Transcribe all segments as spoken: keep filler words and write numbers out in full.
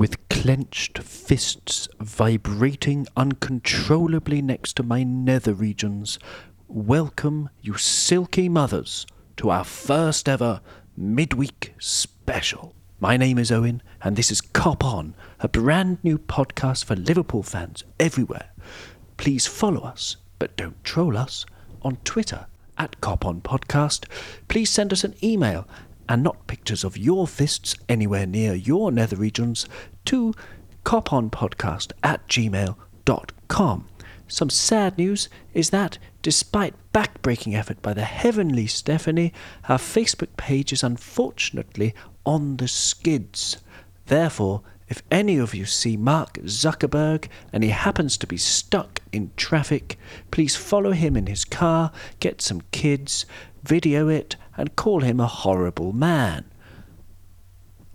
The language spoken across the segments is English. with clenched fists vibrating uncontrollably next to my nether regions, welcome you silky mothers to our first ever midweek special. My name is Owen, and this is Cop On, a brand new podcast for Liverpool fans everywhere. Please follow us, but don't troll us, on Twitter, at Cop On Podcast. Please send us an email, and not pictures of your fists anywhere near your nether regions, to coponpodcast at gmail dot com. Some sad news is that, despite back-breaking effort by the heavenly Stephanie, our Facebook page is unfortunately on the skids. Therefore, if any of you see Mark Zuckerberg and he happens to be stuck in traffic, please follow him in his car, get some kids, video it, and call him a horrible man.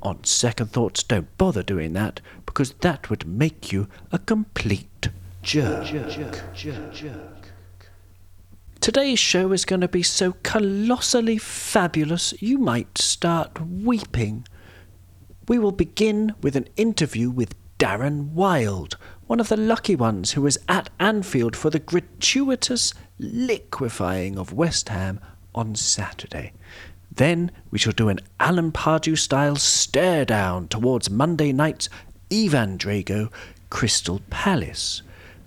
On second thoughts, don't bother doing that, because that would make you a complete jerk. jerk, jerk, jerk. Today's show is going to be so colossally fabulous, you might start weeping. We will begin with an interview with Darren Wilde, one of the lucky ones who was at Anfield for the gratuitous liquefying of West Ham on Saturday. Then we shall do an Alan Pardew-style stare down towards Monday night's Ivan Drago Crystal Palace.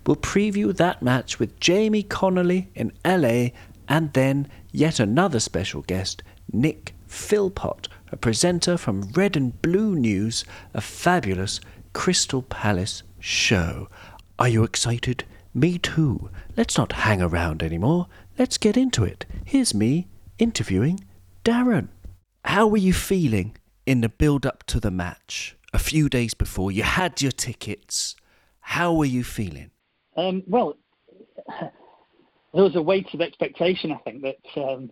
We'll preview that match with Jamie Connolly in L A, and then yet another special guest, Nick Philpott, a presenter from Red and Blue News, a fabulous Crystal Palace show. Are you excited? Me too. Let's not hang around anymore. Let's get into it. Here's me interviewing Darren. How were you feeling in the build-up to the match? A few days before, you had your tickets. How were you feeling? Um, well, there was a weight of expectation, I think, that, um,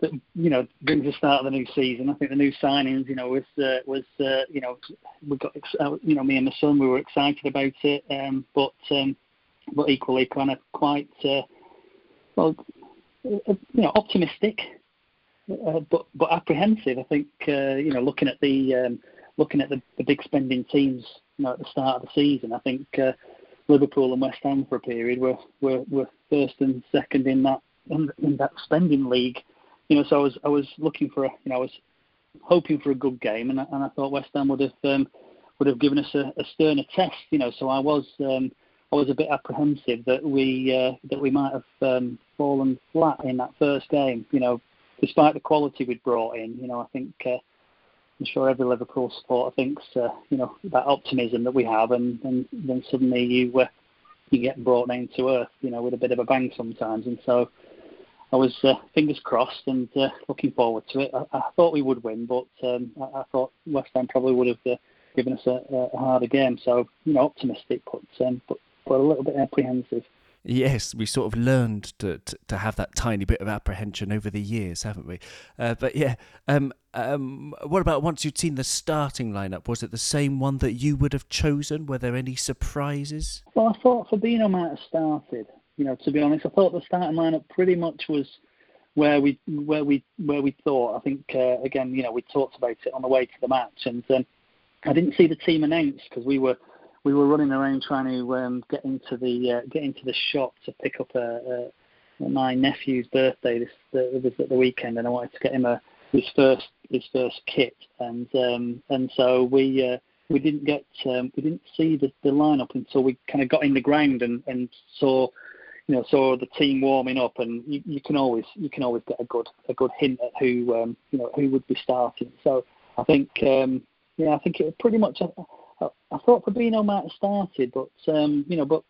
that you know, brings the start of the new season. I think the new signings, you know, was, uh, was uh, you know, we got, you know, me and my son, we were excited about it. Um, but, um, but equally kind of quite... Uh, Well, you know, optimistic, uh, but but apprehensive. I think uh, you know, looking at the um, looking at the, the big spending teams, you know, at the start of the season, I think uh, Liverpool and West Ham for a period were, were, were first and second in that in, in that spending league. You know, so I was I was looking for a, you know I was hoping for a good game, and I, and I thought West Ham would have um, would have given us a, a sterner test. You know, so I was. Um, I was a bit apprehensive that we uh, that we might have um, fallen flat in that first game. You know, despite the quality we'd brought in, you know, I think uh, I'm sure every Liverpool supporter thinks, uh, you know, that optimism that we have, and, and then suddenly you uh, you get brought down to earth, you know, with a bit of a bang sometimes. And so I was uh, fingers crossed and uh, looking forward to it. I, I thought we would win, but um, I, I thought West Ham probably would have uh, given us a, a harder game. So, you know, optimistic, but um, but. But a little bit apprehensive. Yes, we sort of learned to, to to have that tiny bit of apprehension over the years, haven't we? Uh, but yeah, um, um, what about once you'd seen the starting lineup? Was it the same one that you would have chosen? Were there any surprises? Well, I thought Fabinho might have started. You know, to be honest, I thought the starting lineup pretty much was where we where we where we thought. I think uh, again, you know, we talked about it on the way to the match, and um, I didn't see the team announced because we were. We were running around trying to um, get into the uh, get into the shop to pick up a, a, my nephew's birthday. This uh, was at the weekend, and I wanted to get him a, his first his first kit. And um, and so we uh, we didn't get um, we didn't see the, the lineup until we kind of got in the ground and, and saw you know saw the team warming up. And you, you can always you can always get a good a good hint at who um, you know who would be starting. So I think um, yeah I think it pretty much. Uh, I thought Fabinho might have started, but um, you know, but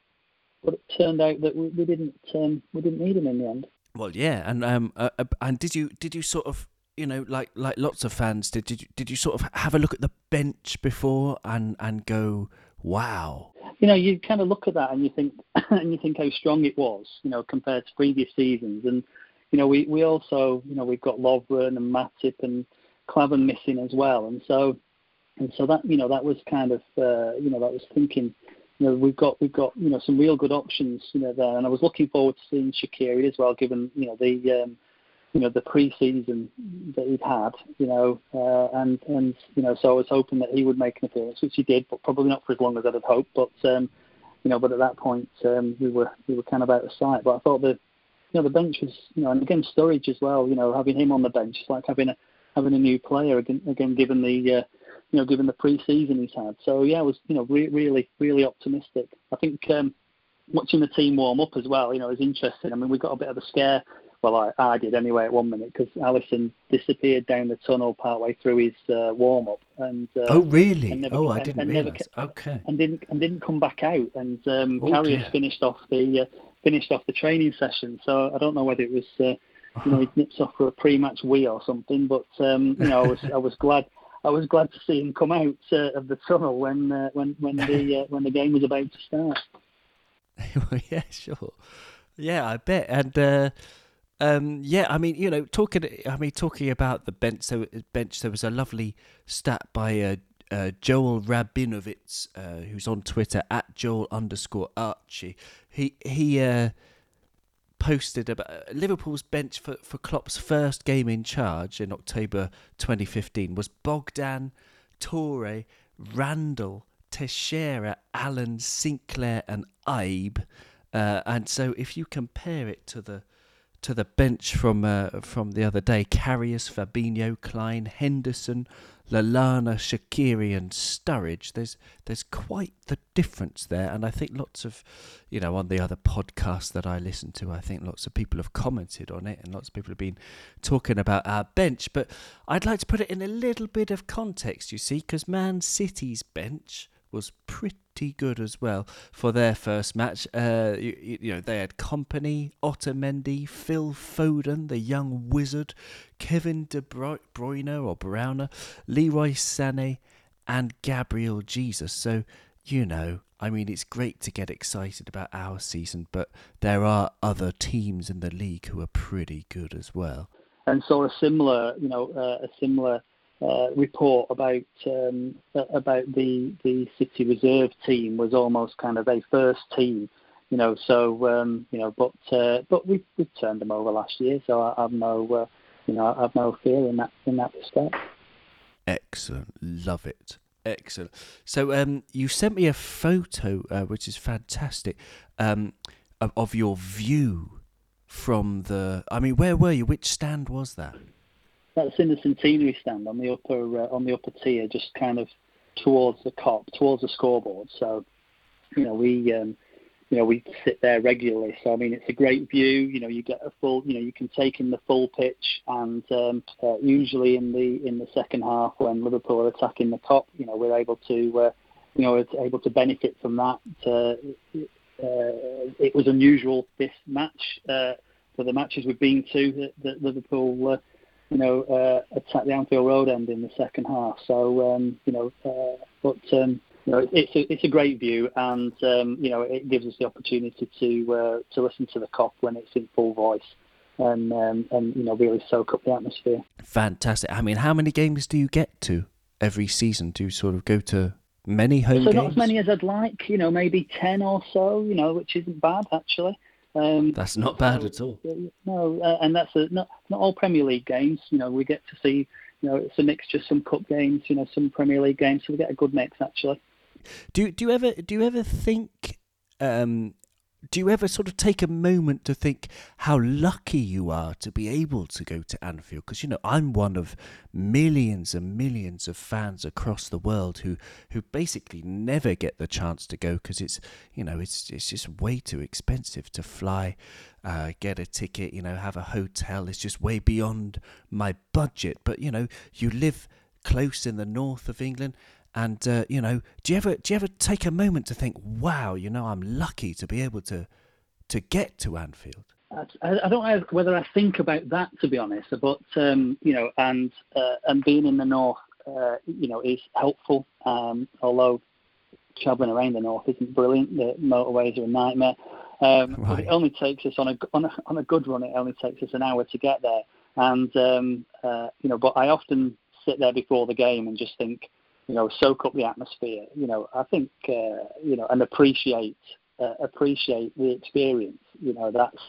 but it turned out that we, we didn't um, we didn't need him in the end. Well, yeah, and um, uh, and did you did you sort of you know like, like lots of fans did did you, did you sort of have a look at the bench before and, and go wow? You know, you kind of look at that and you think and you think how strong it was, you know, compared to previous seasons. And you know, we, we also you know we've got Lovren and Matip and Clavin missing as well, and so. And so that you know that was kind of uh, you know that was thinking you know we've got we've got you know some real good options you know there, and I was looking forward to seeing Shaqiri as well, given you know the um, you know, the pre-season that he'd had, you know, uh, and, and, you know, so I was hoping that he would make an appearance, which he did, but probably not for as long as I'd have hoped. But, um, you know, but at that point, um, we were we were kind of out of sight. But I thought the, you know, the bench was, you know, and again, Sturridge as well, you know, having him on the bench, it's like having a, having a new player, again, again given the, uh, you know, given the pre-season he's had. So, yeah, I was, you know, re- really, really optimistic. I think um, watching the team warm up as well, you know, is interesting. I mean, we got a bit of a scare. Well, I, I did anyway at one minute because Alisson disappeared down the tunnel partway through his uh, warm up. And uh, oh really? And never, oh, I didn't and, and realise. Never, okay. And didn't and didn't come back out. And um, oh, Karius finished off the uh, finished off the training session. So I don't know whether it was uh, you know he nips off for a pre-match wee or something. But um, you know I was I was glad I was glad to see him come out uh, of the tunnel when uh, when when the uh, when the game was about to start. Well, yeah, sure. Yeah, I bet. And. Uh... Um, yeah, I mean, you know, talking. I mean, talking about the bench. So bench. There was a lovely stat by uh, uh, Joel Rabinovitz, uh, who's on Twitter at Joel underscore Archie. He he uh, posted about Liverpool's bench for, for Klopp's first game in charge in October twenty fifteen was Bogdan, Torre, Randall, Teixeira, Allen, Sinclair, and Ibe. Uh, and so, if you compare it to the to the bench from uh, from the other day, Karius, Fabinho, Klein, Henderson, Lallana, Shaqiri and Sturridge. There's there's quite the difference there, and I think lots of, you know, on the other podcasts that I listen to, I think lots of people have commented on it, and lots of people have been talking about our bench. But I'd like to put it in a little bit of context, you see, because Man City's bench was pretty good as well for their first match. Uh, you, you know, they had Kompany, Otamendi, Phil Foden, the young wizard, Kevin De Bruyne or Browner, Leroy Sané and Gabriel Jesus. So, you know, I mean, it's great to get excited about our season, but there are other teams in the league who are pretty good as well. And so a similar, you know, uh, a similar Uh, report about um, about the the City reserve team was almost kind of a first team, you know. So um, you know, but uh, but we we turned them over last year, so I have no uh, you know I have no fear in that in that respect. Excellent, love it, excellent. So um, you sent me a photo, uh, which is fantastic, um, of, of your view from the. I mean, where were you? Which stand was that? That's in the centenary stand on the upper uh, on the upper tier, just kind of towards the Kop, towards the scoreboard. So, you know, we um, you know we sit there regularly. So I mean, it's a great view. You know, you get a full. You know, you can take in the full pitch, and um, uh, usually in the in the second half when Liverpool are attacking the Kop, you know, we're able to uh, you know we're able to benefit from that. Uh, uh, it was unusual this match uh, for the matches we've been to that, that Liverpool. Uh, You know, uh, attack the Anfield Road end in the second half. So um, you know, uh, but um, you know, it's a, it's a great view, and um, you know, it gives us the opportunity to uh, to listen to the Kop when it's in full voice, and um, and you know, really soak up the atmosphere. Fantastic. I mean, how many games do you get to every season? Do you sort of go to many home so games? So not as many as I'd like. You know, maybe ten or so. You know, which isn't bad actually. Um, that's not bad at all. No, uh, and that's a, not not all Premier League games. You know, we get to see. You know, it's a mixture. Some cup games. You know, some Premier League games. So we get a good mix actually. Do do you ever do you ever think? Um, do you ever sort of take a moment to think how lucky you are to be able to go to Anfield? Because you know, I'm one of millions and millions of fans across the world who who basically never get the chance to go because it's you know it's it's just way too expensive to fly, uh, get a ticket, you know, have a hotel. It's just way beyond my budget. But you know, you live close in the north of England. And uh, you know, do you ever do you ever take a moment to think, wow, you know, I'm lucky to be able to to get to Anfield? I, I don't know whether I think about that, to be honest, but um, you know, and uh, and being in the north, uh, you know, is helpful. Um, although travelling around the north isn't brilliant, the motorways are a nightmare. Um, right. It only takes us on a on a on a good run. It only takes us an hour to get there, and um, uh, you know, but I often sit there before the game and just think. You know, soak up the atmosphere. You know, I think uh, you know, and appreciate uh, appreciate the experience. You know, that's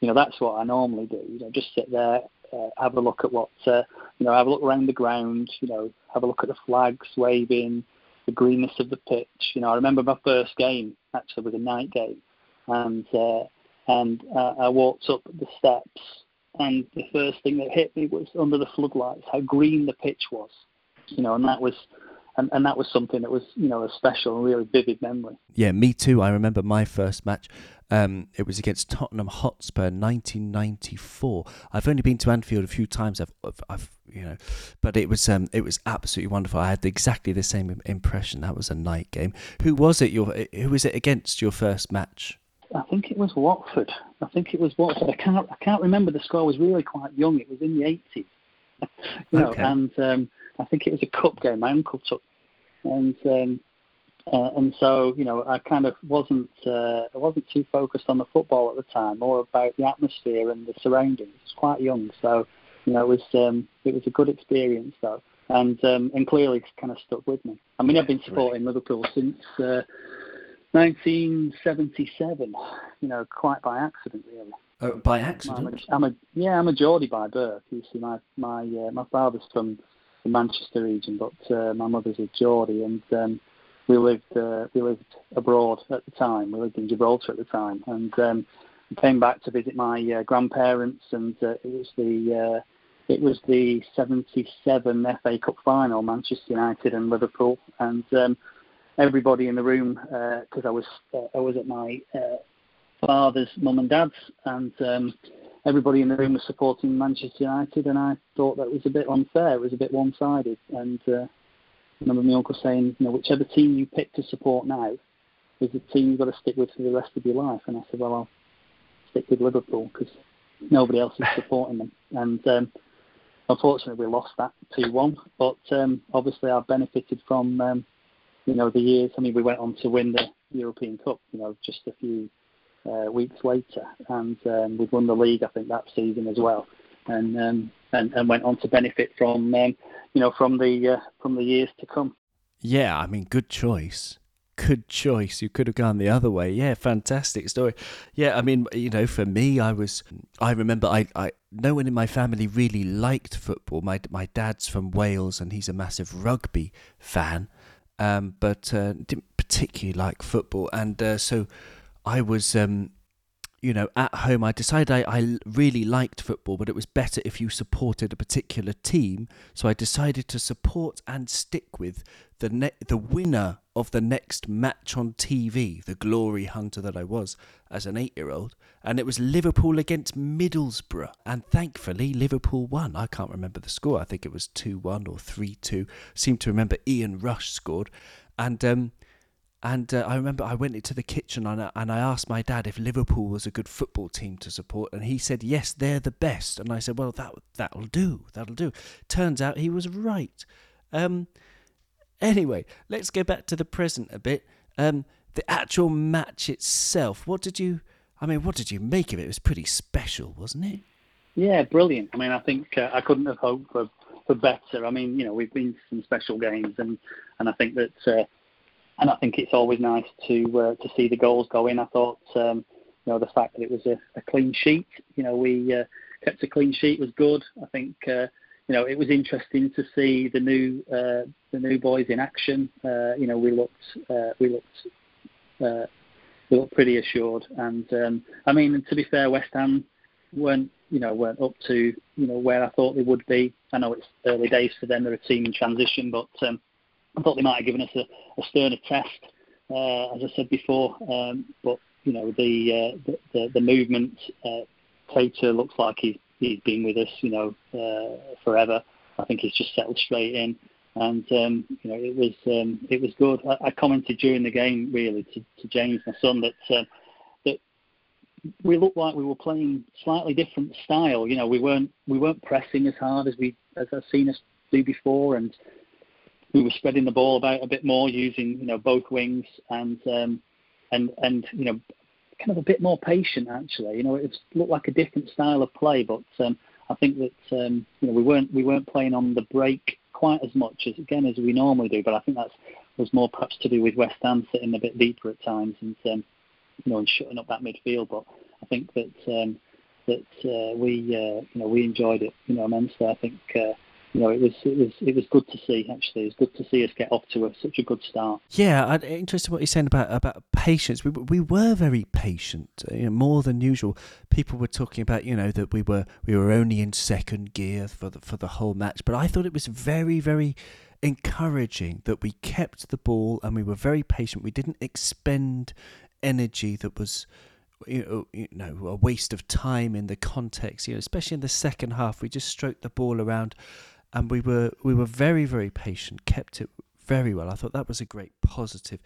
you know that's what I normally do. You know, just sit there, uh, have a look at what, uh, you know, have a look around the ground, you know, have a look at the flags waving, the greenness of the pitch. You know, I remember my first game, actually, was a night game, and uh, and uh, I walked up the steps, and the first thing that hit me was under the floodlights, how green the pitch was, you know, and that was... And, and that was something that was, you know, a special and really vivid memory. Yeah, me too. I remember my first match. Um, it was against Tottenham Hotspur, nineteen ninety-four. I've only been to Anfield a few times. I've, I've, I've you know, but it was, um, it was absolutely wonderful. I had exactly the same impression. That was a night game. Who was it? Your, who was it against your first match? I think it was Watford. I think it was Watford. I can't, I can't remember the score. I was really quite young. It was in the eighties. You know, okay. And um, I think it was a cup game. My uncle took, and um, uh, and so you know, I kind of wasn't uh, I wasn't too focused on the football at the time, more about the atmosphere and the surroundings. I was quite young, so you know, it was um, it was a good experience though, and um, and clearly it's kind of stuck with me. I mean, I've been supporting Liverpool since uh, nineteen seventy-seven. You know, quite by accident, really. Oh, by accident? I'm a, I'm a, yeah, I'm a Geordie by birth. You see, my my uh, my father's from the Manchester region, but uh, my mother's a Geordie, and um, we lived uh, we lived abroad at the time. We lived in Gibraltar at the time, and um, came back to visit my uh, grandparents, and uh, it was the uh, it was the seventy-seven F A Cup final, Manchester United and Liverpool, and um, everybody in the room, because uh, I was uh, I was at my uh, father's mum and dad's, and um, everybody in the room was supporting Manchester United, and I thought that was a bit unfair. It was a bit one-sided, and uh, I remember my uncle saying, you know, whichever team you pick to support now is the team you've got to stick with for the rest of your life. And I said, well, I'll stick with Liverpool because nobody else is supporting them. And um, unfortunately, we lost that two one, but um, obviously I benefited from, um, you know, the years. I mean, we went on to win the European Cup, you know, just a few Uh, weeks later, and um, we'd won the league, I think, that season as well, and um, and, and went on to benefit from um, you know from the uh, from the years to come. Yeah, I mean, good choice, good choice. You could have gone the other way. Yeah, fantastic story. Yeah, I mean, you know, for me, I was, I remember, I, I no one in my family really liked football. My my dad's from Wales, and he's a massive rugby fan, um, but uh, didn't particularly like football, and uh, so. I was, um, you know, at home. I decided I, I really liked football, but it was better if you supported a particular team. So I decided to support and stick with the ne- the winner of the next match on T V, the glory hunter that I was as an eight-year-old. And it was Liverpool against Middlesbrough. And thankfully, Liverpool won. I can't remember the score. I think it was two one or three two. I seem to remember Ian Rush scored. And... um And uh, I remember I went into the kitchen and I, and I asked my dad if Liverpool was a good football team to support. And he said, yes, they're the best. And I said, well, that, that'll do. That'll do. Turns out he was right. Um, anyway, let's go back to the present a bit. Um, the actual match itself, what did you, I mean, what did you make of it? It was pretty special, wasn't it? Yeah, brilliant. I mean, I think uh, I couldn't have hoped for, for better. I mean, you know, we've been to some special games and, and I think that... Uh, And I think it's always nice to uh, to see the goals go in. I thought, um, you know, the fact that it was a, a clean sheet, you know, we uh, kept a clean sheet was good. I think, uh, you know, it was interesting to see the new uh, the new boys in action. Uh, you know, we looked uh, we looked uh, we looked pretty assured. And um, I mean, to be fair, West Ham weren't you know weren't up to you know where I thought they would be. I know it's early days for them; they're a team in transition, but. Um, I thought they might have given us a, a sterner test, uh, as I said before. Um, but you know, the uh, the, the, the movement, uh, Keita looks like he's he's been with us, you know, uh, forever. I think he's just settled straight in, and um, you know, it was um, it was good. I, I commented during the game, really, to, to James, my son, that uh, that we looked like we were playing slightly different style. You know, we weren't we weren't pressing as hard as we as I've seen us do before, and. We were spreading the ball about a bit more, using you know both wings, and um, and and you know kind of a bit more patient actually. You know, it looked like a different style of play, but um, I think that um, you know we weren't we weren't playing on the break quite as much as again as we normally do. But I think that was more perhaps to do with West Ham sitting a bit deeper at times and um, you know and shutting up that midfield. But I think that um, that uh, we uh, you know we enjoyed it you know immensely. I think uh, you know it was it was it was good to see actually. It was good to see us get off to a, such a good start. Yeah, I'm interested in what you're saying about about patience. We we were very patient, you know, more than usual. People were talking about you know that we were we were only in second gear for the for the whole match, but I thought it was very very encouraging that we kept the ball and we were very patient. We didn't expend energy that was You know, a waste of time in the context. You know, especially in the second half, we just stroked the ball around, and we were we were very very patient. Kept it very well. I thought that was a great positive.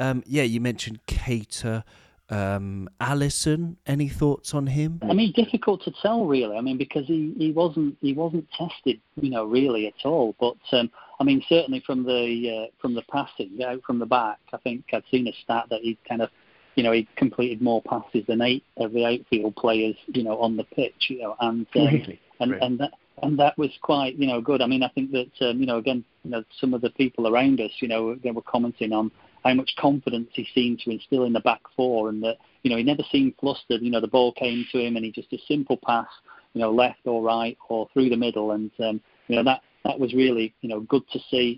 Um, yeah, you mentioned Keita, um, Alisson. Any thoughts on him? I mean, difficult to tell really. I mean, because he, he wasn't he wasn't tested, you know, really at all. But um, I mean, certainly from the uh, from the passing, you know, from the back, I think I'd seen a stat that he kind of. You know, he completed more passes than eight of the outfield players, you know, on the pitch, you know, and um, really? and really? and that and that was quite, you know, good. I mean, I think that um, you know, again, you know, some of the people around us, you know, they were commenting on how much confidence he seemed to instill in the back four, and that you know he never seemed flustered. You know, the ball came to him, and he just a simple pass, you know, left or right or through the middle, and um, you know that that was really, you know, good to see,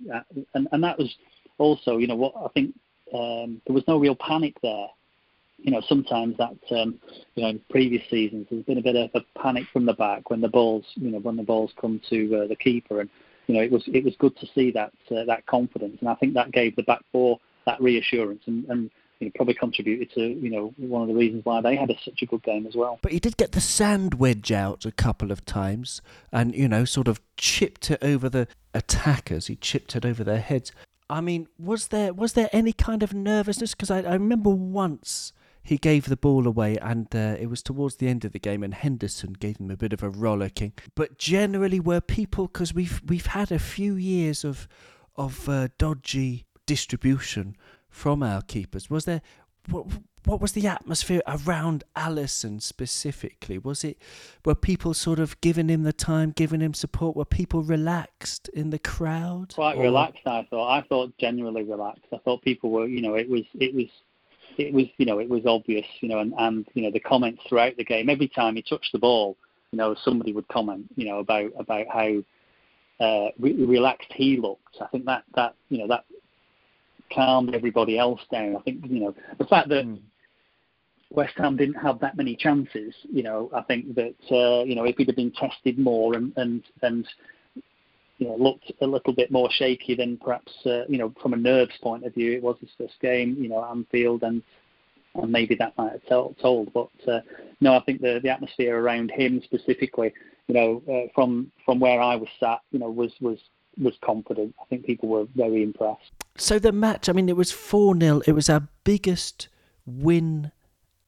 and and that was also, you know, what I think um, there was no real panic there. You know, sometimes that, um, you know, in previous seasons, there's been a bit of a panic from the back when the balls, you know, when the balls come to uh, the keeper. And, you know, it was it was good to see that uh, that confidence. And I think that gave the back four that reassurance and, and you know, probably contributed to, you know, one of the reasons why they had a, such a good game as well. But he did get the sand wedge out a couple of times and, you know, sort of chipped it over the attackers. He chipped it over their heads. I mean, was there, was there any kind of nervousness? Because I, I remember once... he gave the ball away and uh, it was towards the end of the game and Henderson gave him a bit of a rollicking. But generally were people, because we've, we've had a few years of of uh, dodgy distribution from our keepers. Was there, what, what was the atmosphere around Alisson specifically? Was it, were people sort of giving him the time, giving him support? Were people relaxed in the crowd? Quite or? relaxed, I thought. I thought generally relaxed. I thought people were, you know, it was it was... It was, you know, it was obvious, you know, and, and, you know, the comments throughout the game, every time he touched the ball, you know, somebody would comment, you know, about, about how uh, re- relaxed he looked. I think that, that, you know, that calmed everybody else down. I think, you know, the fact that mm. West Ham didn't have that many chances, you know, I think that, uh, you know, if he'd have been tested more and, and, and, you know, looked a little bit more shaky than perhaps, uh, you know, from a nerves point of view, it was his first game, you know, Anfield, and and maybe that might have told. told. But uh, no, I think the the atmosphere around him specifically, you know, uh, from from where I was sat, you know, was was was confident. I think people were very impressed. So the match, I mean, it was four nil. It was our biggest win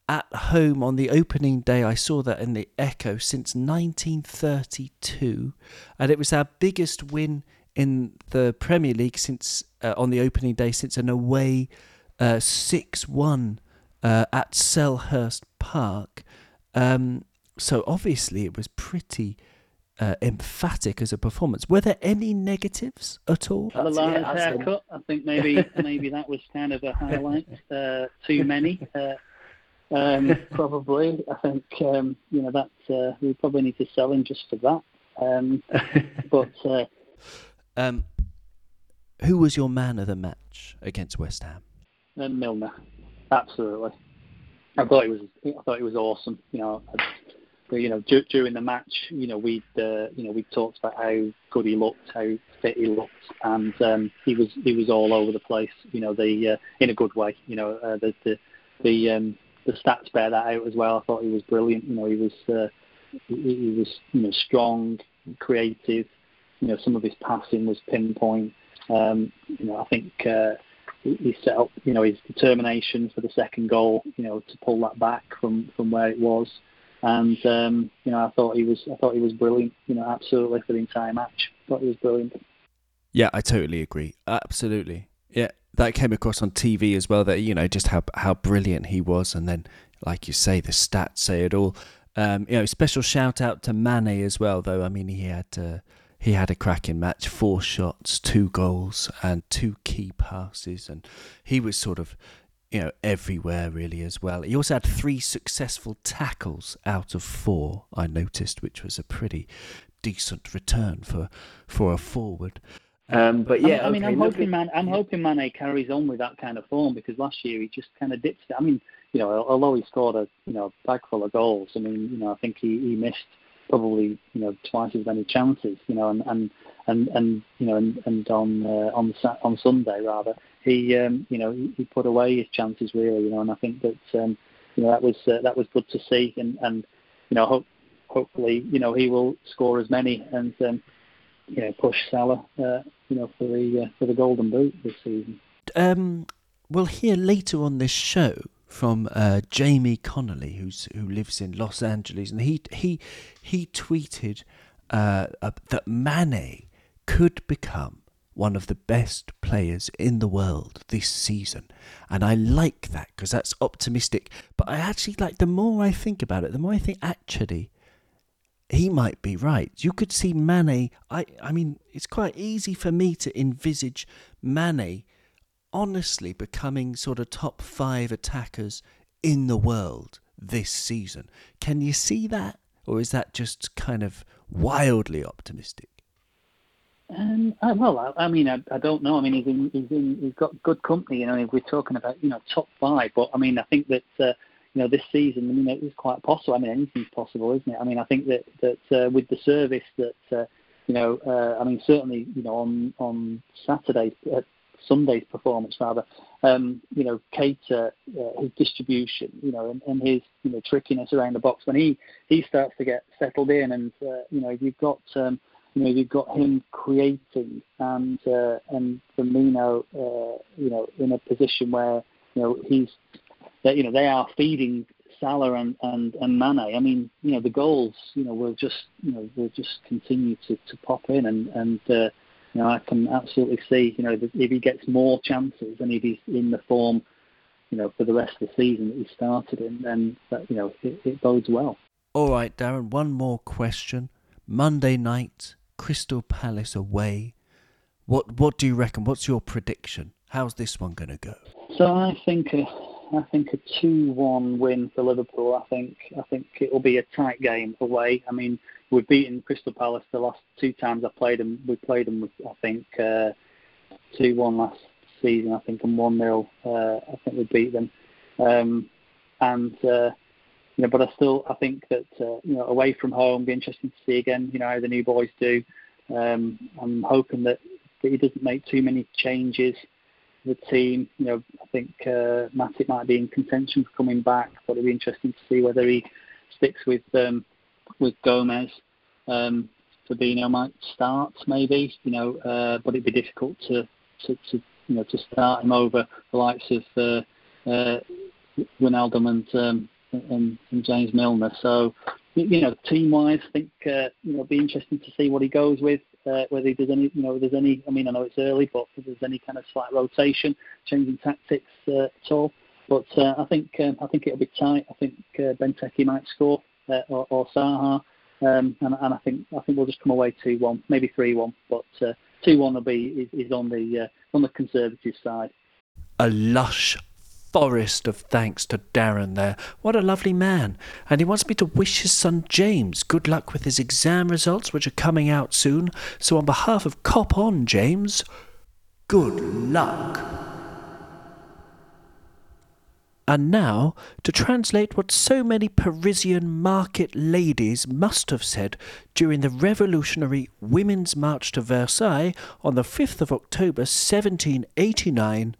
at home on the opening day. I saw that in the Echo since nineteen thirty-two, and it was our biggest win in the Premier League since uh, on the opening day since an away uh, six one uh, at Selhurst Park. Um, so obviously it was pretty uh, emphatic as a performance. Were there any negatives at all? The large yeah, haircut. I think maybe maybe that was kind of a highlight. Uh, too many. Uh, um, probably, I think um, you know that uh, we probably need to sell him just for that. Um, but uh, um, who was your man of the match against West Ham? Uh, Milner, absolutely. I thought he was. I thought he was awesome. You know, I, you know, d- during the match, you know, we, uh, you know, we talked about how good he looked, how fit he looked, and um, he was, he was all over the place. You know, the uh, in a good way. You know, uh, the the. the um, The stats bear that out as well. I thought he was brilliant. You know, he was uh, he, he was you know strong, creative. You know, some of his passing was pinpoint. Um, you know, I think uh, he, he set up. You know, his determination for the second goal. You know, to pull that back from, from where it was. And um, you know, I thought he was. I thought he was brilliant. You know, absolutely for the entire match. I thought he was brilliant. Yeah, I totally agree. Absolutely. Yeah. That came across on T V as well, that, you know, just how how brilliant he was. And then, like you say, the stats say it all. Um, you know, special shout out to Mane as well, though. I mean, he had uh, he had a cracking match, four shots, two goals and two key passes. And he was sort of, you know, everywhere really as well. He also had three successful tackles out of four, I noticed, which was a pretty decent return for for a forward. Um, but yeah, I mean, okay, I mean I'm hoping, man, I'm yeah. hoping Mane carries on with that kind of form, because last year he just kind of dipped. I mean, you know, although he scored a you know bag full of goals, I mean, you know, I think he, he missed probably you know twice as many chances, you know, and and and, and you know, and, and on uh, on on Sunday rather, he um, you know he, he put away his chances really, you know, and I think that um, you know that was uh, that was good to see, and and you know hope, hopefully you know he will score as many and. Um, You know, push Salah, uh, you know, for the uh, for the golden boot this season. Um, we'll hear later on this show from uh, Jamie Connolly, who's who lives in Los Angeles, and he he he tweeted uh, uh, that Mane could become one of the best players in the world this season, and I like that because that's optimistic. But I actually like the more I think about it, the more I think actually. He might be right. You could see Mane. I, I mean, it's quite easy for me to envisage Mane honestly becoming sort of top five attackers in the world this season. Can you see that? Or is that just kind of wildly optimistic? Um, I, well, I, I mean, I, I don't know. I mean, he's, in, he's, in, he's got good company. You know, we're talking about, you know, top five. But, I mean, I think that... Uh, You know, this season, I mean, it is quite possible. I mean, anything's possible, isn't it? I mean, I think that that uh, with the service that, uh, you know, uh, I mean, certainly, you know, on on Saturday, uh, Sunday's performance rather, um, you know, Keita, uh, his distribution, you know, and, and his you know trickiness around the box when he, he starts to get settled in, and uh, you know, if you've got um, you know, you've got him creating and uh, and Firmino, uh, you know, in a position where you know he's. That, you know, they are feeding Salah and, and, and Mane. I mean, you know, the goals, you know, will just, you know, will just continue to, to pop in, and and uh, you know, I can absolutely see, you know, if he gets more chances and if he's in the form, you know, for the rest of the season that he started in, then that, you know, it, it bodes well. All right, Darren. One more question. Monday night, Crystal Palace away. What what do you reckon? What's your prediction? How's this one going to go? So I think. Uh, I think a two one win for Liverpool. I think I think it'll be a tight game away. I mean, we've beaten Crystal Palace the last two times I played them. We played them with, I think, uh, two one last season, I think, and one nil. Uh, I think we beat them. Um, and, uh, you know, but I still, I think that, uh, you know, away from home, it'll be interesting to see again, you know, how the new boys do. Um, I'm hoping that, that he doesn't make too many changes. The team, you know, I think uh, Matip might be in contention for coming back, but it'll be interesting to see whether he sticks with um, with Gomez. Um, Fabinho might start, maybe, you know, uh, but it'd be difficult to, to, to you know to start him over the likes of uh, uh, Wijnaldum and, um, and and James Milner. So, you know, team-wise, I think uh, you know, it'll be interesting to see what he goes with. Uh, whether there's any, you know, there's any. I mean, I know it's early, but if there's any kind of slight rotation, changing tactics uh, at all. But uh, I think um, I think it'll be tight. I think uh, Benteke might score uh, or, or Zaha, um, and, and I think I think we'll just come away two one, maybe three one. But uh, two one will be is, is on the uh, on the conservative side. A lush forest of thanks to Darren there. What a lovely man. And he wants me to wish his son James good luck with his exam results, which are coming out soon. So on behalf of Cop On, James, good luck. And now, to translate what so many Parisian market ladies must have said during the revolutionary Women's March to Versailles on the fifth of October seventeen eighty-nine...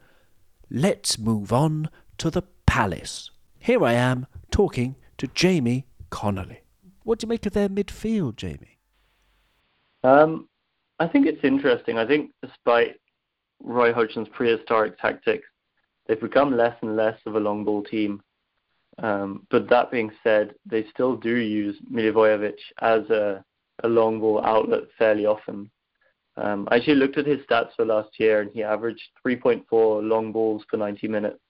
Let's move on to the Palace. Here I am talking to Jamie Connolly. What do you make of their midfield, Jamie? Um, I think it's interesting. I think despite Roy Hodgson's prehistoric tactics, they've become less and less of a long ball team. Um, but that being said, they still do use Milivojevic as a, a long ball outlet fairly often. Um, I actually looked at his stats for last year, and he averaged three point four long balls per ninety minutes,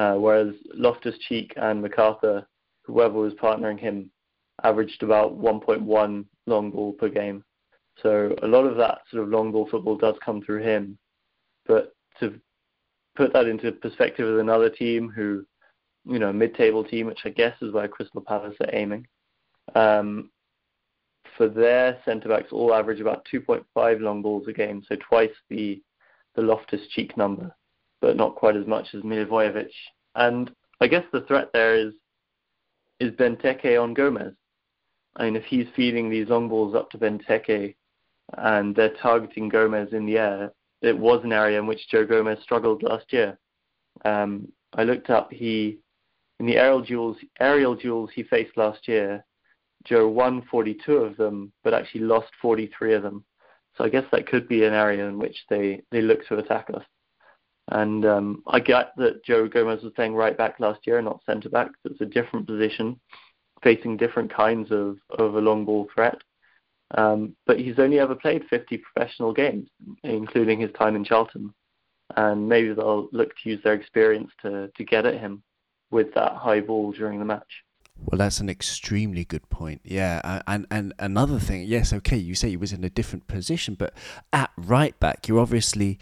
uh, whereas Loftus-Cheek and McArthur, whoever was partnering him, averaged about one point one long ball per game. So a lot of that sort of long ball football does come through him. But to put that into perspective with another team who, you know, mid-table team, which I guess is where Crystal Palace are aiming. Um, for their centre-backs, all average about two point five long balls a game, so twice the the Loftus-Cheek number, but not quite as much as Milivojevic. And I guess the threat there is is Benteke on Gomez. I mean, if he's feeding these long balls up to Benteke and they're targeting Gomez in the air, it was an area in which Joe Gomez struggled last year. Um, I looked up, he in the aerial duels, aerial duels he faced last year, Joe won forty-two of them, but actually lost forty-three of them. So I guess that could be an area in which they, they look to attack us. And um, I get that Joe Gomez was playing right back last year and not centre-back. So it's a different position, facing different kinds of, of a long ball threat. Um, but he's only ever played fifty professional games, including his time in Charlton. And maybe they'll look to use their experience to, to get at him with that high ball during the match. Well, that's an extremely good point. Yeah, and and another thing, yes, okay, you say he was in a different position, but at right back, you're obviously,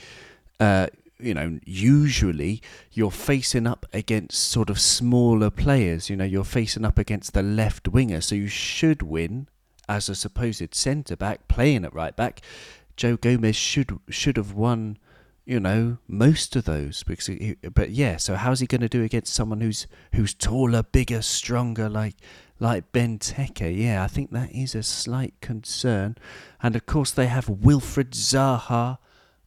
uh, you know, usually you're facing up against sort of smaller players. You know, you're facing up against the left winger, so you should win as a supposed centre back playing at right back. Joe Gomez should should have won, you know, most of those. Because he, but yeah, so how's he going to do against someone who's who's taller, bigger, stronger, like like Benteke? Yeah, I think that is a slight concern. And of course, they have Wilfred Zaha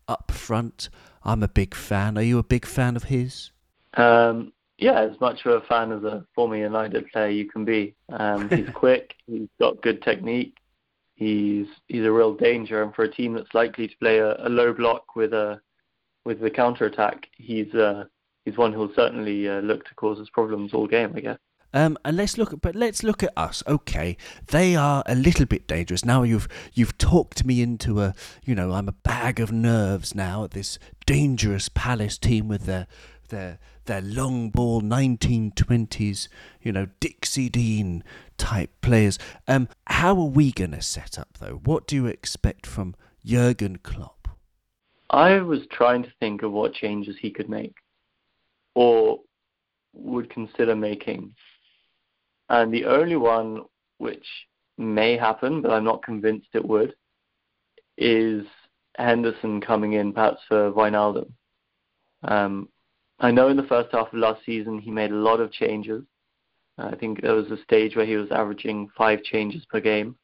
up front. I'm a big fan. Are you a big fan of his? Um, yeah, as much of a fan as a former United player you can be. Um, he's quick. He's got good technique. He's he's a real danger. And for a team that's likely to play a, a low block with a with the counter-attack, he's uh, he's one who'll certainly uh, look to cause us problems all game, I guess. Um, and let's look at, but let's look at us. Okay, they are a little bit dangerous. Now you've you've talked me into a, you know, I'm a bag of nerves now at this dangerous Palace team with their their their long ball nineteen twenties, you know, Dixie Dean type players. Um, how are we gonna set up though? What do you expect from Jurgen Klopp? I was trying to think of what changes he could make or would consider making. And the only one which may happen, but I'm not convinced it would, is Henderson coming in perhaps for Wijnaldum. Um, I know in the first half of last season he made a lot of changes. I think there was a stage where he was averaging five changes per game.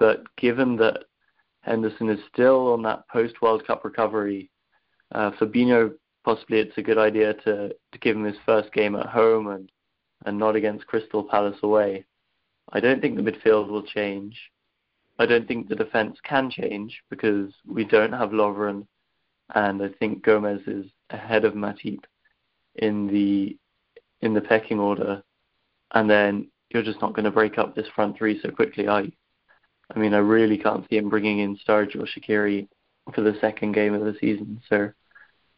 But given that Henderson is still on that post-World Cup recovery. Uh, Fabinho, possibly it's a good idea to, to give him his first game at home and, and not against Crystal Palace away. I don't think the midfield will change. I don't think the defence can change because we don't have Lovren, and I think Gomez is ahead of Matip in the in the pecking order. And then you're just not going to break up this front three so quickly, are you? I mean, I really can't see him bringing in Sturridge or Shaqiri for the second game of the season. So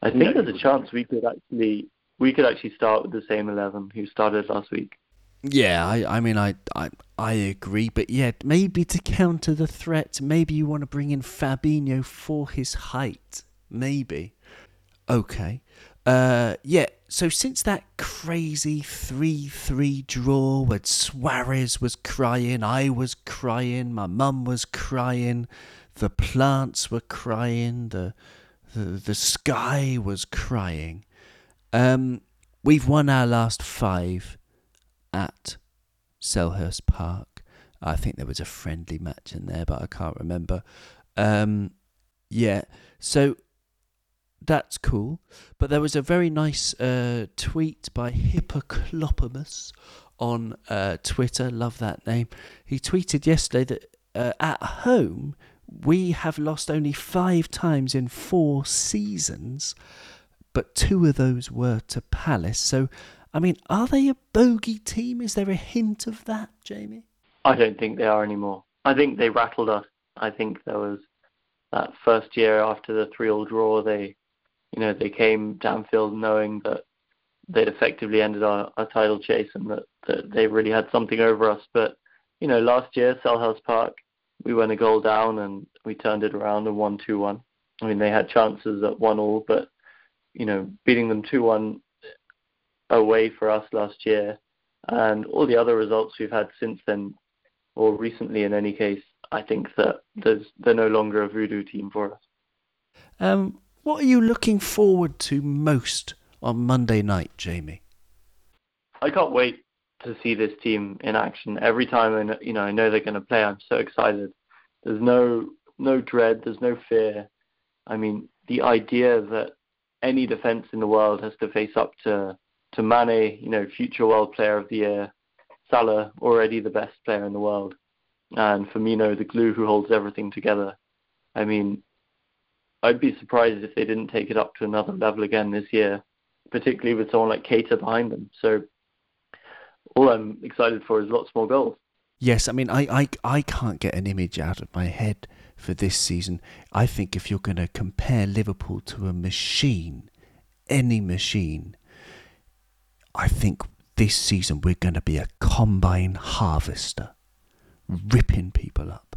I think no. there's a chance we could actually we could actually start with the same eleven who started last week. Yeah, I, I mean, I, I I agree. But yeah, maybe to counter the threat, maybe you want to bring in Fabinho for his height. Maybe. Okay. Uh, yeah, so since that crazy three three draw where Suarez was crying, I was crying, my mum was crying, the plants were crying, the the, the sky was crying, um, we've won our last five at Selhurst Park. I think there was a friendly match in there, but I can't remember. Um, yeah, so... That's cool. But there was a very nice uh, tweet by Hippoclopamus on uh, Twitter. Love that name. He tweeted yesterday that uh, at home, we have lost only five times in four seasons, but two of those were to Palace. So, I mean, are they a bogey team? Is there a hint of that, Jamie? I don't think they are anymore. I think they rattled us. I think there was that first year after the three all draw, they... You know, they came to Anfield knowing that they'd effectively ended our, our title chase and that, that they really had something over us. But, you know, last year, Selhurst Park, we went a goal down and we turned it around and won two one. I mean, they had chances at one all, but you know, beating them two one away for us last year. And all the other results we've had since then, or recently in any case, I think that there's, they're no longer a voodoo team for us. Um, what are you looking forward to most on Monday night, Jamie? I can't wait to see this team in action. Every time I, you know, I know they're going to play, I'm so excited. There's no no dread, there's no fear. I mean, the idea that any defence in the world has to face up to to Mane, you know, future World Player of the Year, Salah, already the best player in the world, and Firmino, the glue who holds everything together. I mean, I'd be surprised if they didn't take it up to another level again this year, particularly with someone like Keita behind them. So all I'm excited for is lots more goals. Yes, I mean, I, I, I can't get an image out of my head for this season. I think if you're going to compare Liverpool to a machine, any machine, I think this season we're going to be a combine harvester, ripping people up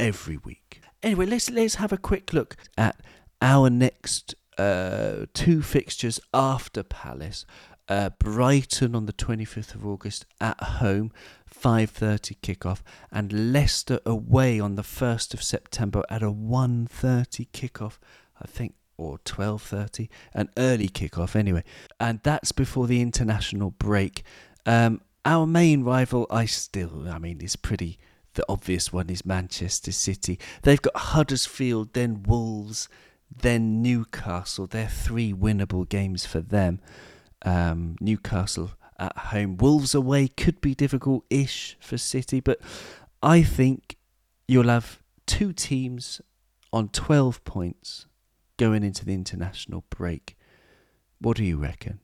every week. Anyway, let's let's have a quick look at our next uh, two fixtures after Palace. Uh, Brighton on the twenty-fifth of August at home, five thirty kickoff, and Leicester away on the first of September at a one thirty kickoff, I think, or twelve thirty, an early kickoff anyway. And that's before the international break. Um, our main rival, I still, I mean, is pretty, the obvious one is Manchester City. They've got Huddersfield, then Wolves, then Newcastle. They're three winnable games for them. Um, Newcastle at home, Wolves away could be difficult-ish for City, but I think you'll have two teams on twelve points going into the international break. What do you reckon?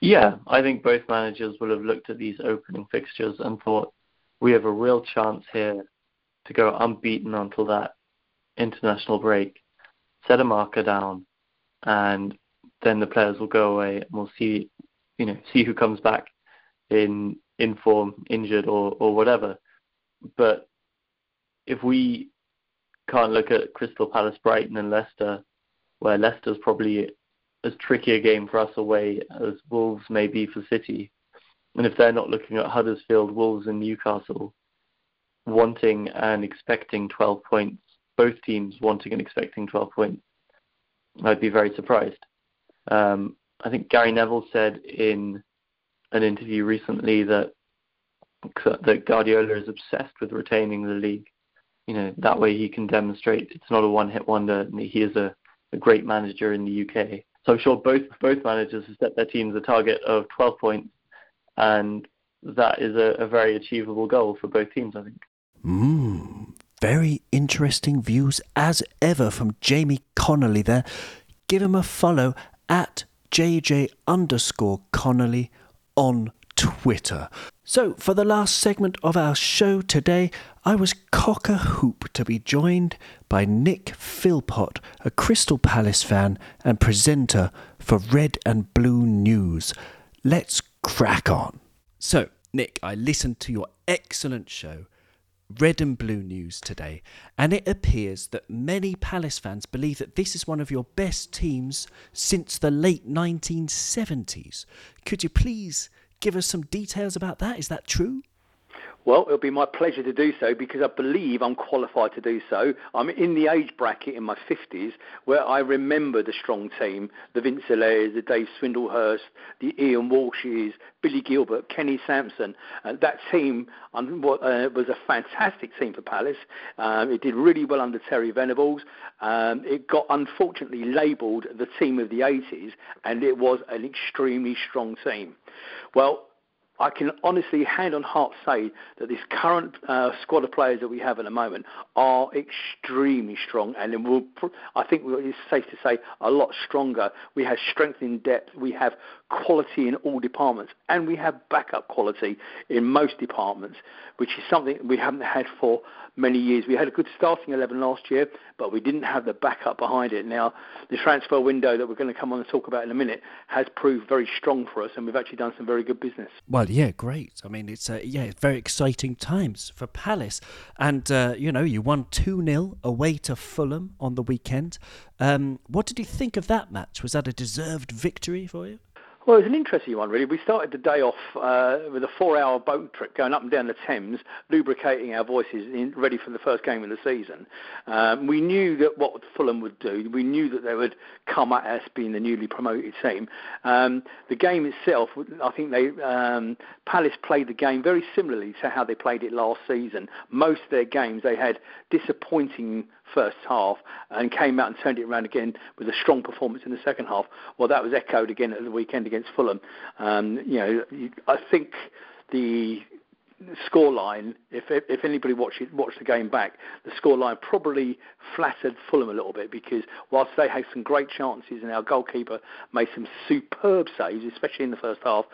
Yeah, I think both managers will have looked at these opening fixtures and thought, we have a real chance here to go unbeaten until that international break, set a marker down, and then the players will go away and we'll see, you know, see who comes back in in form, injured or, or whatever. But if we can't look at Crystal Palace, Brighton and Leicester, where Leicester's probably as tricky a game for us away as Wolves may be for City, and if they're not looking at Huddersfield, Wolves and Newcastle, wanting and expecting twelve points, both teams wanting and expecting twelve points, I'd be very surprised. Um, I think Gary Neville said in an interview recently that that Guardiola is obsessed with retaining the league. You know, that way he can demonstrate it's not a one-hit wonder, and he is a, a great manager in the U K. So I'm sure both both managers have set their teams a target of twelve points, and that is a, a very achievable goal for both teams, I think. Mm, very interesting views as ever from Jamie Connolly there. Give him a follow at J J underscore Connolly on Twitter. So for the last segment of our show today, I was cock-a-hoop to be joined by Nick Philpott, a Crystal Palace fan and presenter for Red and Blue News. Let's crack on. So, Nick, I listened to your excellent show, Red and Blue News, today, and it appears that many Palace fans believe that this is one of your best teams since the late nineteen seventies. Could you please give us some details about that? Is that true? Well, it'll be my pleasure to do so, because I believe I'm qualified to do so. I'm in the age bracket in my fifties where I remember the strong team, the Vince Allaires, the Dave Swindlehurst, the Ian Walshes, Billy Gilbert, Kenny Sampson. Uh, that team um, uh, was a fantastic team for Palace. Um, it did really well under Terry Venables. Um, it got, unfortunately, labelled the team of the eighties, and it was an extremely strong team. Well, I can honestly, hand on heart, say that this current uh, squad of players that we have at the moment are extremely strong, and we'll, I think it's safe to say, a lot stronger. We have strength in depth, we have quality in all departments, and we have backup quality in most departments, which is something we haven't had for many years. We had a good starting eleven last year, but we didn't have the backup behind it. Now, the transfer window that we're going to come on and talk about in a minute has proved very strong for us, and we've actually done some very good business. Well, God, yeah, great. I mean, it's uh, yeah, very exciting times for Palace. And, uh, you know, you won two nil away to Fulham on the weekend. Um, what did you think of that match? Was that a deserved victory for you? Well, it was an interesting one, really. We started the day off uh, with a four-hour boat trip going up and down the Thames, lubricating our voices, in, ready for the first game of the season. Um, we knew that what Fulham would do. We knew that they would come at us being the newly promoted team. Um, the game itself, I think they um, Palace played the game very similarly to how they played it last season. Most of their games, they had disappointing first half and came out and turned it around again with a strong performance in the second half. Well, that was echoed again at the weekend against Fulham. Um, you know, I think the scoreline, if if anybody watched it, watched the game back, the scoreline probably flattered Fulham a little bit, because whilst they had some great chances and our goalkeeper made some superb saves, especially in the first half,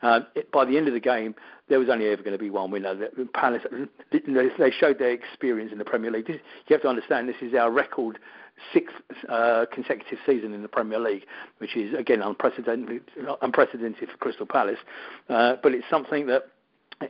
uh, it, by the end of the game, there was only ever going to be one winner. Palace, they showed their experience in the Premier League. You have to understand, this is our record sixth uh, consecutive season in the Premier League, which is, again, unprecedented, unprecedented for Crystal Palace. Uh, but it's something that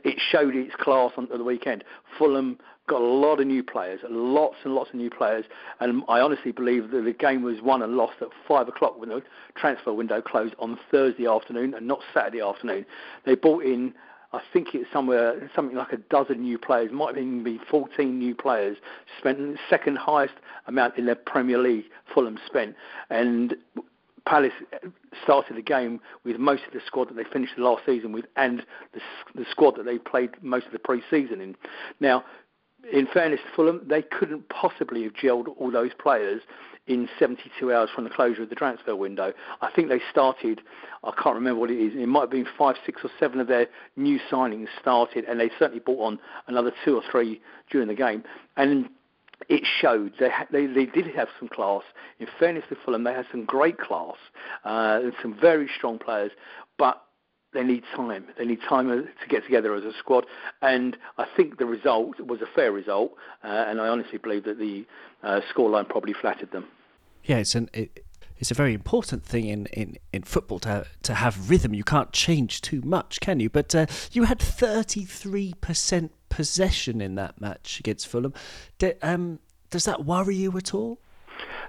it showed its class on the weekend. Fulham got a lot of new players, lots and lots of new players, and I honestly believe that the game was won and lost at five o'clock when the transfer window closed on Thursday afternoon and not Saturday afternoon. They brought in, I think it's somewhere something like a dozen new players, might even be fourteen new players, spent the second highest amount in the Premier League Fulham spent. And Palace started the game with most of the squad that they finished the last season with, and the, the squad that they played most of the pre-season in. Now, in fairness to Fulham, they couldn't possibly have gelled all those players in seventy-two hours from the closure of the transfer window. I think they started, I can't remember what it is, it might have been five, six or seven of their new signings started, and they certainly brought on another two or three during the game. And it showed. They, ha- they they did have some class. In fairness to Fulham, they had some great class uh, and some very strong players, but they need time. They need time to get together as a squad, and I think the result was a fair result, uh, and I honestly believe that the uh, scoreline probably flattered them. Yeah, it's an... It- It's a very important thing in, in, in football to to have rhythm. You can't change too much, can you? But uh, you had thirty-three percent possession in that match against Fulham. Do, um, does that worry you at all?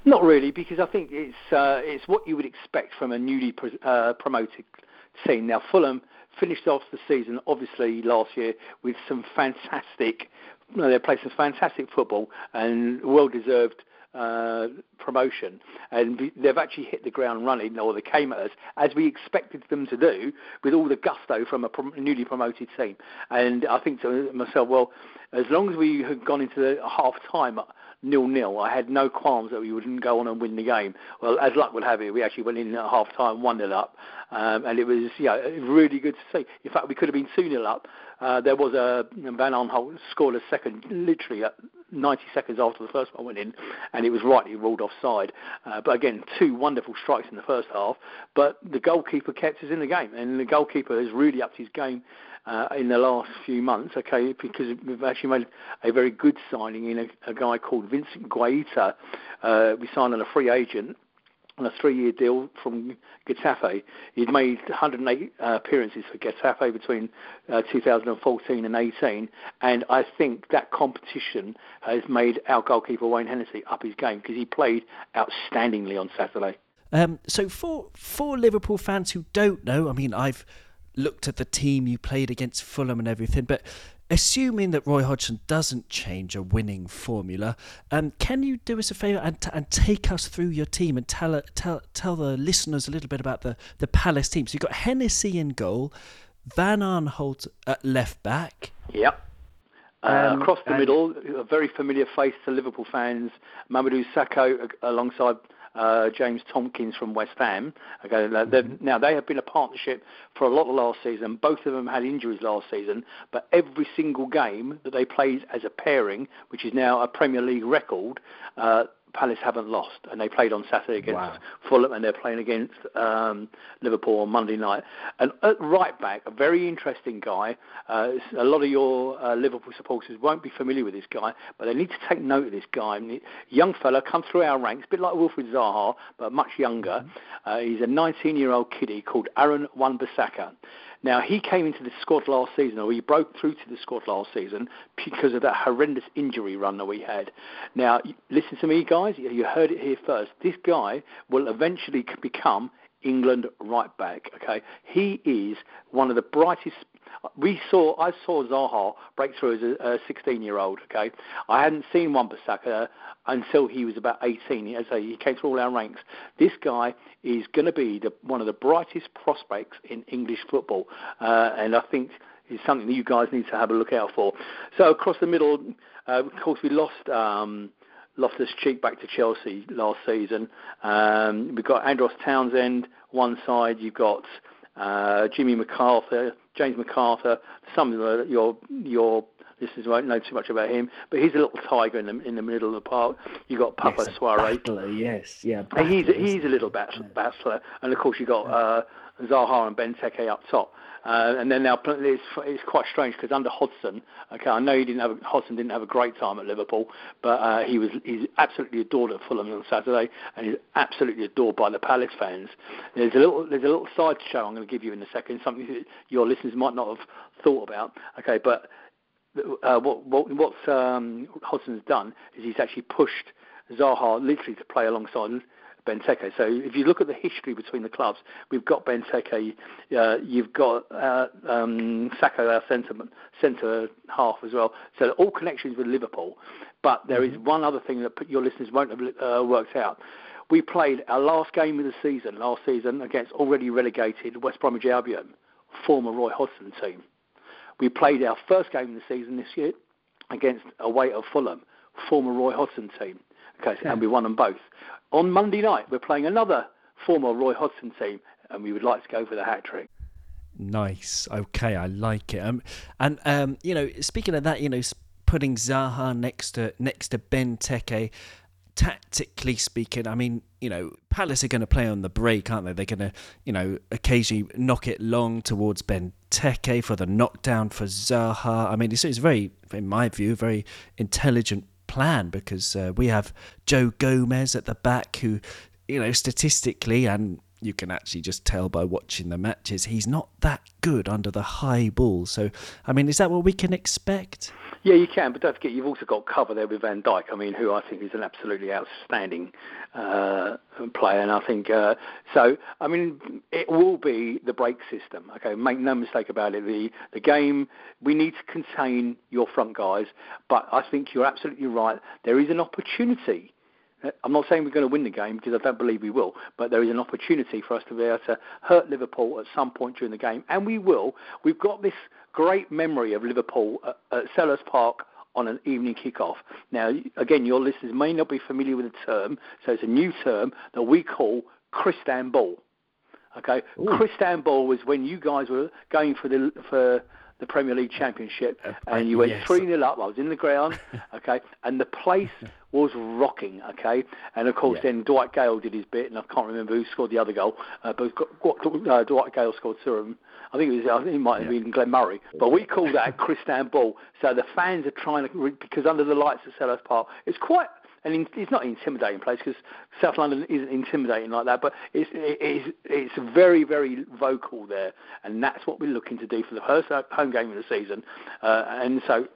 Not really, because I think it's uh, it's what you would expect from a newly pr- uh, promoted team. Now, Fulham finished off the season, obviously, last year with some fantastic... You know, they played some fantastic football and well-deserved Uh, promotion, and they've actually hit the ground running, or they came at us as we expected them to do, with all the gusto from a prom- newly promoted team. And I think to myself, well, as long as we had gone into the half time nil-nil, I had no qualms that we wouldn't go on and win the game. Well, as luck would have it, we actually went in at half time one nil up, um, and it was, you know, really good to see. In fact, we could have been two nil up. Uh, there was a Van Aanholt scored a second literally at ninety seconds after the first one went in, and it was rightly ruled offside. Uh, but again, two wonderful strikes in the first half, but the goalkeeper kept us in the game, and the goalkeeper has really upped his game uh, in the last few months, okay, because we've actually made a very good signing in a, a guy called Vincent Guaita. Uh, we signed on a free agent on a three-year deal from Getafe. He'd made one hundred eight uh, appearances for Getafe between uh, two thousand fourteen and eighteen, and I think that competition has made our goalkeeper Wayne Hennessy up his game, because he played outstandingly on Saturday. Um, so for for Liverpool fans who don't know, I mean, I've looked at the team you played against Fulham and everything, but assuming that Roy Hodgson doesn't change a winning formula, um, can you do us a favour and, t- and take us through your team and tell tell tell the listeners a little bit about the, the Palace team? So you've got Hennessy in goal, Van Aanholt at left back. Yep. Uh, um, across the and... middle, a very familiar face to Liverpool fans, Mamadou Sakho alongside Uh, James Tomkins from West Ham. Okay, now, they have been a partnership for a lot of last season. Both of them had injuries last season, but every single game that they played as a pairing, which is now a Premier League record, uh, Palace haven't lost, and they played on Saturday against wow. Fulham, and they're playing against um, Liverpool on Monday night. And at right back, a very interesting guy. Uh, a lot of your uh, Liverpool supporters won't be familiar with this guy, but they need to take note of this guy. I mean, young fella, come through our ranks, a bit like Wilfried Zaha, but much younger. Mm-hmm. Uh, he's a nineteen-year-old kiddie called Aaron Wan-Bissaka. Now, he came into the squad last season, or he broke through to the squad last season because of that horrendous injury run that we had. Now, listen to me, guys. You heard it here first. This guy will eventually become England right back, okay? He is one of the brightest. We saw, I saw Zaha break through as a sixteen-year-old, okay? I hadn't seen Wan-Bissaka until he was about eighteen. As I say, he came through all our ranks. This guy is going to be the, one of the brightest prospects in English football, uh, and I think it's something that you guys need to have a look out for. So across the middle, uh, of course, we lost um, Loftus-Cheek back to Chelsea last season. Um, we've got Andros Townsend one side. You've got uh, Jimmy McArthur, James McArthur. Some of your your listeners won't know too much about him, but he's a little tiger in the in the middle of the park. You've got Papa yes, Soiree. Battler, yes, yeah. Battler, he's a, he's a little battler, yeah. battler, and of course you've got uh, Zaha and Benteke up top. Uh, and then now it's, it's quite strange because under Hodgson, okay, I know he didn't have Hodgson didn't have a great time at Liverpool, but uh, he was he's absolutely adored at Fulham on Saturday, and he's absolutely adored by the Palace fans. There's a little there's a little side show I'm going to give you in a second, something that your listeners might not have thought about. Okay, but uh, what what what um, Hodgson's done is he's actually pushed Zaha literally to play alongside Benteke. So if you look at the history between the clubs, we've got Benteke, uh, you've got uh, um, Sacco, our centre, centre half as well. So all connections with Liverpool. But there mm-hmm. is one other thing that your listeners won't have uh, worked out. We played our last game of the season, last season, against already relegated West Bromwich Albion, former Roy Hodgson team. We played our first game of the season this year against away at Fulham, former Roy Hodgson team. Okay, so, and we won them both. On Monday night, we're playing another former Roy Hodgson team, and we would like to go for the hat-trick. Nice. Okay, I like it. Um, and, um, you know, speaking of that, you know, putting Zaha next to next to Benteke, tactically speaking, I mean, you know, Palace are going to play on the break, aren't they? They're going to, you know, occasionally knock it long towards Benteke for the knockdown for Zaha. I mean, it's, it's very, in my view, very intelligent plan, because uh, we have Joe Gomez at the back who, you know, statistically, and you can actually just tell by watching the matches, he's not that good under the high ball. So, I mean, is that what we can expect? Yeah, you can, but don't forget you've also got cover there with Van Dijk, I mean, who I think is an absolutely outstanding uh, player. And I think, uh, so, I mean, it will be the break system, okay? Make no mistake about it. The, the game, we need to contain your front guys, but I think you're absolutely right. There is an opportunity. I'm not saying we're going to win the game because I don't believe we will, but there is an opportunity for us to be able to hurt Liverpool at some point during the game, and we will. We've got this great memory of Liverpool at, at Selhurst Park on an evening kickoff. Now, again, your listeners may not be familiar with the term, so it's a new term that we call Crystal Ball. Okay, Ooh. Crystal Ball was when you guys were going for the for. the Premier League Championship, uh, and you went yes. three nil up. I was in the ground, okay, and the place was rocking, okay. And of course, yeah. then Dwight Gale did his bit, and I can't remember who scored the other goal, uh, but uh, Dwight Gale scored two of them. I think it was, I think it might have yeah. been Glenn Murray, but we call that Crystal Ball. So the fans are trying to, because under the lights at Selhurst Park, it's quite. And it's not an intimidating place because South London isn't intimidating like that, but it's, it's it's very, very vocal there, and that's what we're looking to do for the first home game of the season. Uh, and so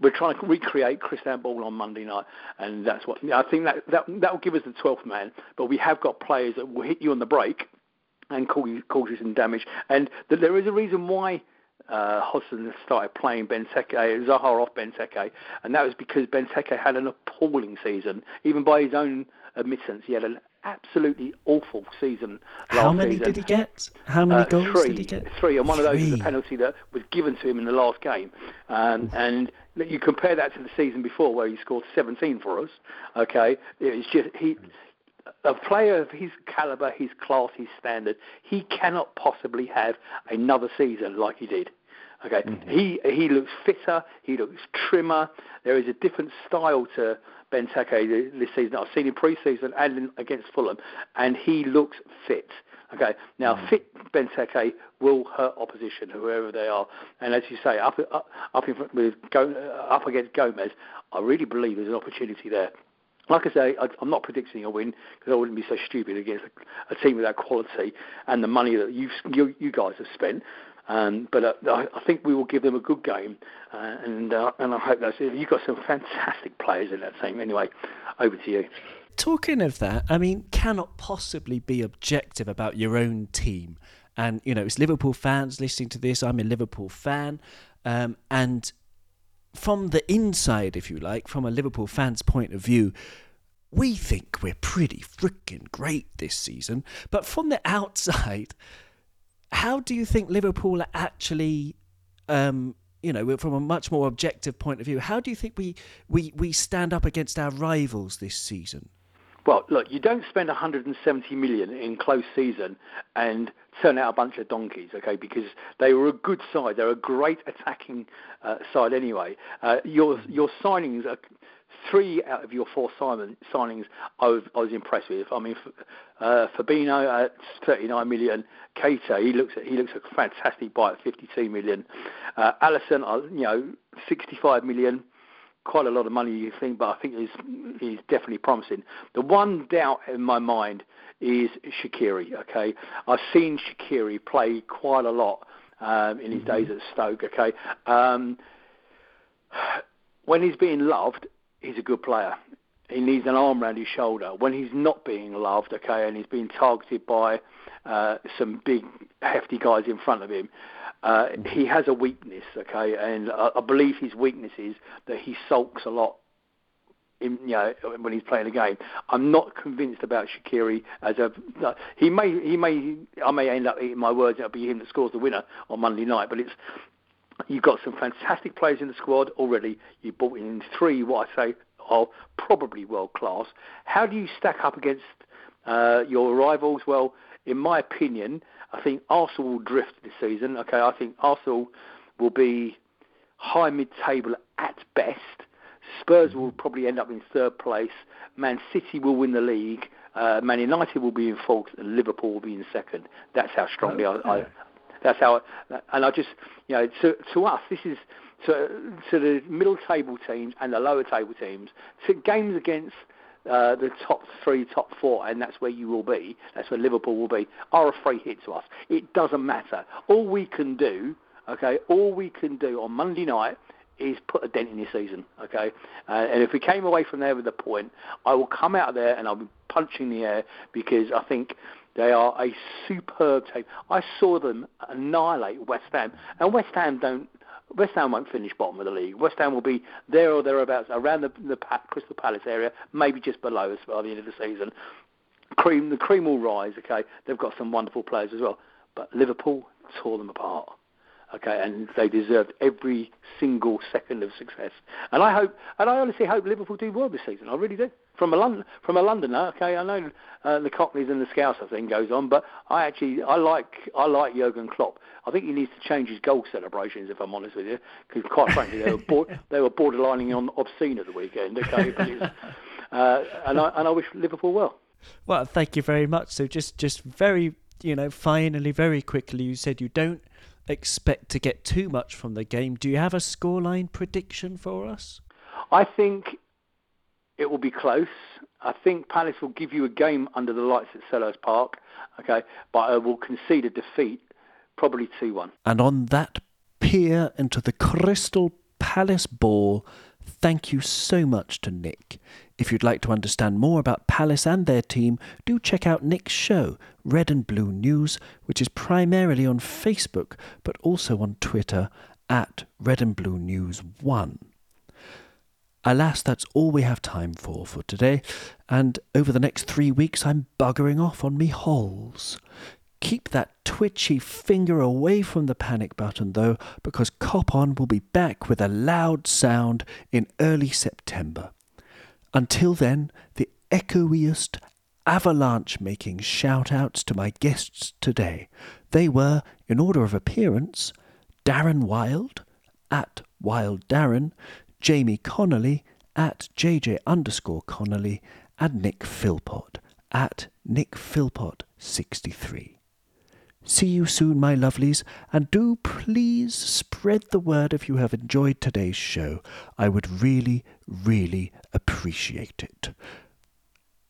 we're trying to recreate Crystal Ball on Monday night, and that's what I think that that that will give us the twelfth man. But we have got players that will hit you on the break and cause you, cause you some damage, and th- there is a reason why. Uh, Hodgson started playing Benteke, Zaha off Benteke, and that was because Benteke had an appalling season. Even by his own admittance, he had an absolutely awful season last season. How many season. did he get? How many uh, goals three, did he get? Three, and one three. of those was a penalty that was given to him in the last game. Um, and you compare that to the season before where he scored seventeen for us. Okay, it was just he. A player of his calibre, his class, his standard, he cannot possibly have another season like he did. Okay, mm-hmm. he he looks fitter, he looks trimmer. There is a different style to Benteke this season. I've seen him pre-season and in, against Fulham, and he looks fit. Okay, now mm-hmm. fit Benteke will hurt opposition, whoever they are. And as you say, up up up, in front with Go, up against Gomez, I really believe there's an opportunity there. Like I say, I, I'm not predicting a win because I wouldn't be so stupid against a, a team with that quality and the money that you've, you you guys have spent. Um, but uh, I, I think we will give them a good game, uh, and uh, and I hope that's it. You've got some fantastic players in that team. Anyway, over to you. Talking of that, I mean, cannot possibly be objective about your own team. And, you know, it's Liverpool fans listening to this. I'm a Liverpool fan. Um, and from the inside, if you like, from a Liverpool fan's point of view, we think we're pretty freaking great this season. But from the outside, how do you think Liverpool are actually, um, you know, from a much more objective point of view, how do you think we, we, we stand up against our rivals this season? Well, look, you don't spend one hundred seventy million in close season and turn out a bunch of donkeys, okay? Because they were a good side, they're a great attacking uh, side anyway. Uh, your your signings, are three out of your four sign, signings, I was, I was impressed with. I mean, uh, Fabinho at thirty-nine million, Keita, he looks at, he looks a fantastic buy at fifty-two million, uh, Alisson, uh, you know, sixty-five million. Quite a lot of money, you think, but I think he's, he's definitely promising. The one doubt in my mind is Shaqiri, okay? I've seen Shaqiri play quite a lot um, in his days at Stoke, okay? Um, when he's being loved, he's a good player. He needs an arm around his shoulder. When he's not being loved, okay, and he's being targeted by uh, some big, hefty guys in front of him, Uh, he has a weakness, okay, and I, I believe his weakness is that he sulks a lot in, you know, when he's playing a game. I'm not convinced about Shaqiri as a he may he may I may end up eating my words. It'll be him that scores the winner on Monday night, but it's you've got some fantastic players in the squad already. You brought in three, what I say are probably world class. How do you stack up against uh, your rivals? Well, in my opinion, I think Arsenal will drift this season. Okay, I think Arsenal will be high mid-table at best. Spurs will probably end up in third place. Man City will win the league. Uh, Man United will be in fourth, and Liverpool will be in second. That's how strongly oh, I, I. That's how. I, and I just, you know, to to us, this is to to the middle table teams and the lower table teams. So games against. Uh, the top three, top four, and that's where you will be. That's where Liverpool will be. Are a free hit to us. It doesn't matter. All we can do, okay, all we can do on Monday night is put a dent in this season, okay. Uh, and if we came away from there with a point, I will come out of there and I'll be punching the air because I think they are a superb team. I saw them annihilate West Ham, and West Ham don't. West Ham won't finish bottom of the league. West Ham will be there or thereabouts around the, the Crystal Palace area, maybe just below us by the end of the season. Cream, the cream will rise, okay? They've got some wonderful players as well. But Liverpool tore them apart, okay? And they deserved every single second of success. And I hope, and I honestly hope Liverpool do well this season. I really do. From a, London, from a Londoner, okay, I know uh, the Cockneys and the Scouser thing goes on, but I actually, I like I like Jurgen Klopp. I think he needs to change his goal celebrations, if I'm honest with you, because quite frankly, they were board, they were borderlining on obscene at the weekend, okay, uh, and, I, and I wish Liverpool well. Well, thank you very much. So just, just very, you know, finally, very quickly, you said you don't expect to get too much from the game. Do you have a scoreline prediction for us? I think it will be close. I think Palace will give you a game under the lights at Selhurst Park, okay, but uh, will concede a defeat, probably two one. And on that peer into the Crystal Palace ball, thank you so much to Nick. If you'd like to understand more about Palace and their team, do check out Nick's show, Red and Blue News, which is primarily on Facebook, but also on Twitter at Red and Blue News one. Alas, that's all we have time for for today, and over the next three weeks I'm buggering off on me holes. Keep that twitchy finger away from the panic button though, because Cop On will be back with a loud sound in early September. Until then, the echoiest, avalanche-making shout-outs to my guests today. They were, in order of appearance, Darren Wilde, at Wild Darren, Jamie Connolly at J J underscore Connolly, and Nick Philpott at Nick Philpott sixty-three. See you soon, my lovelies, and do please spread the word if you have enjoyed today's show. I would really, really appreciate it.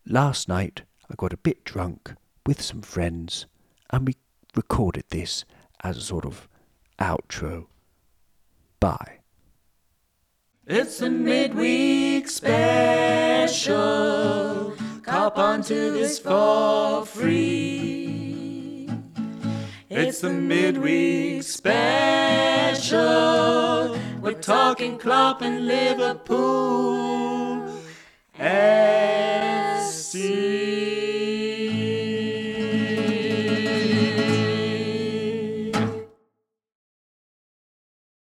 Last night, I got a bit drunk with some friends, and we recorded this as a sort of outro. Bye. It's a midweek special. Cop onto this for free. It's the midweek special. We're talking Klopp and Liverpool. And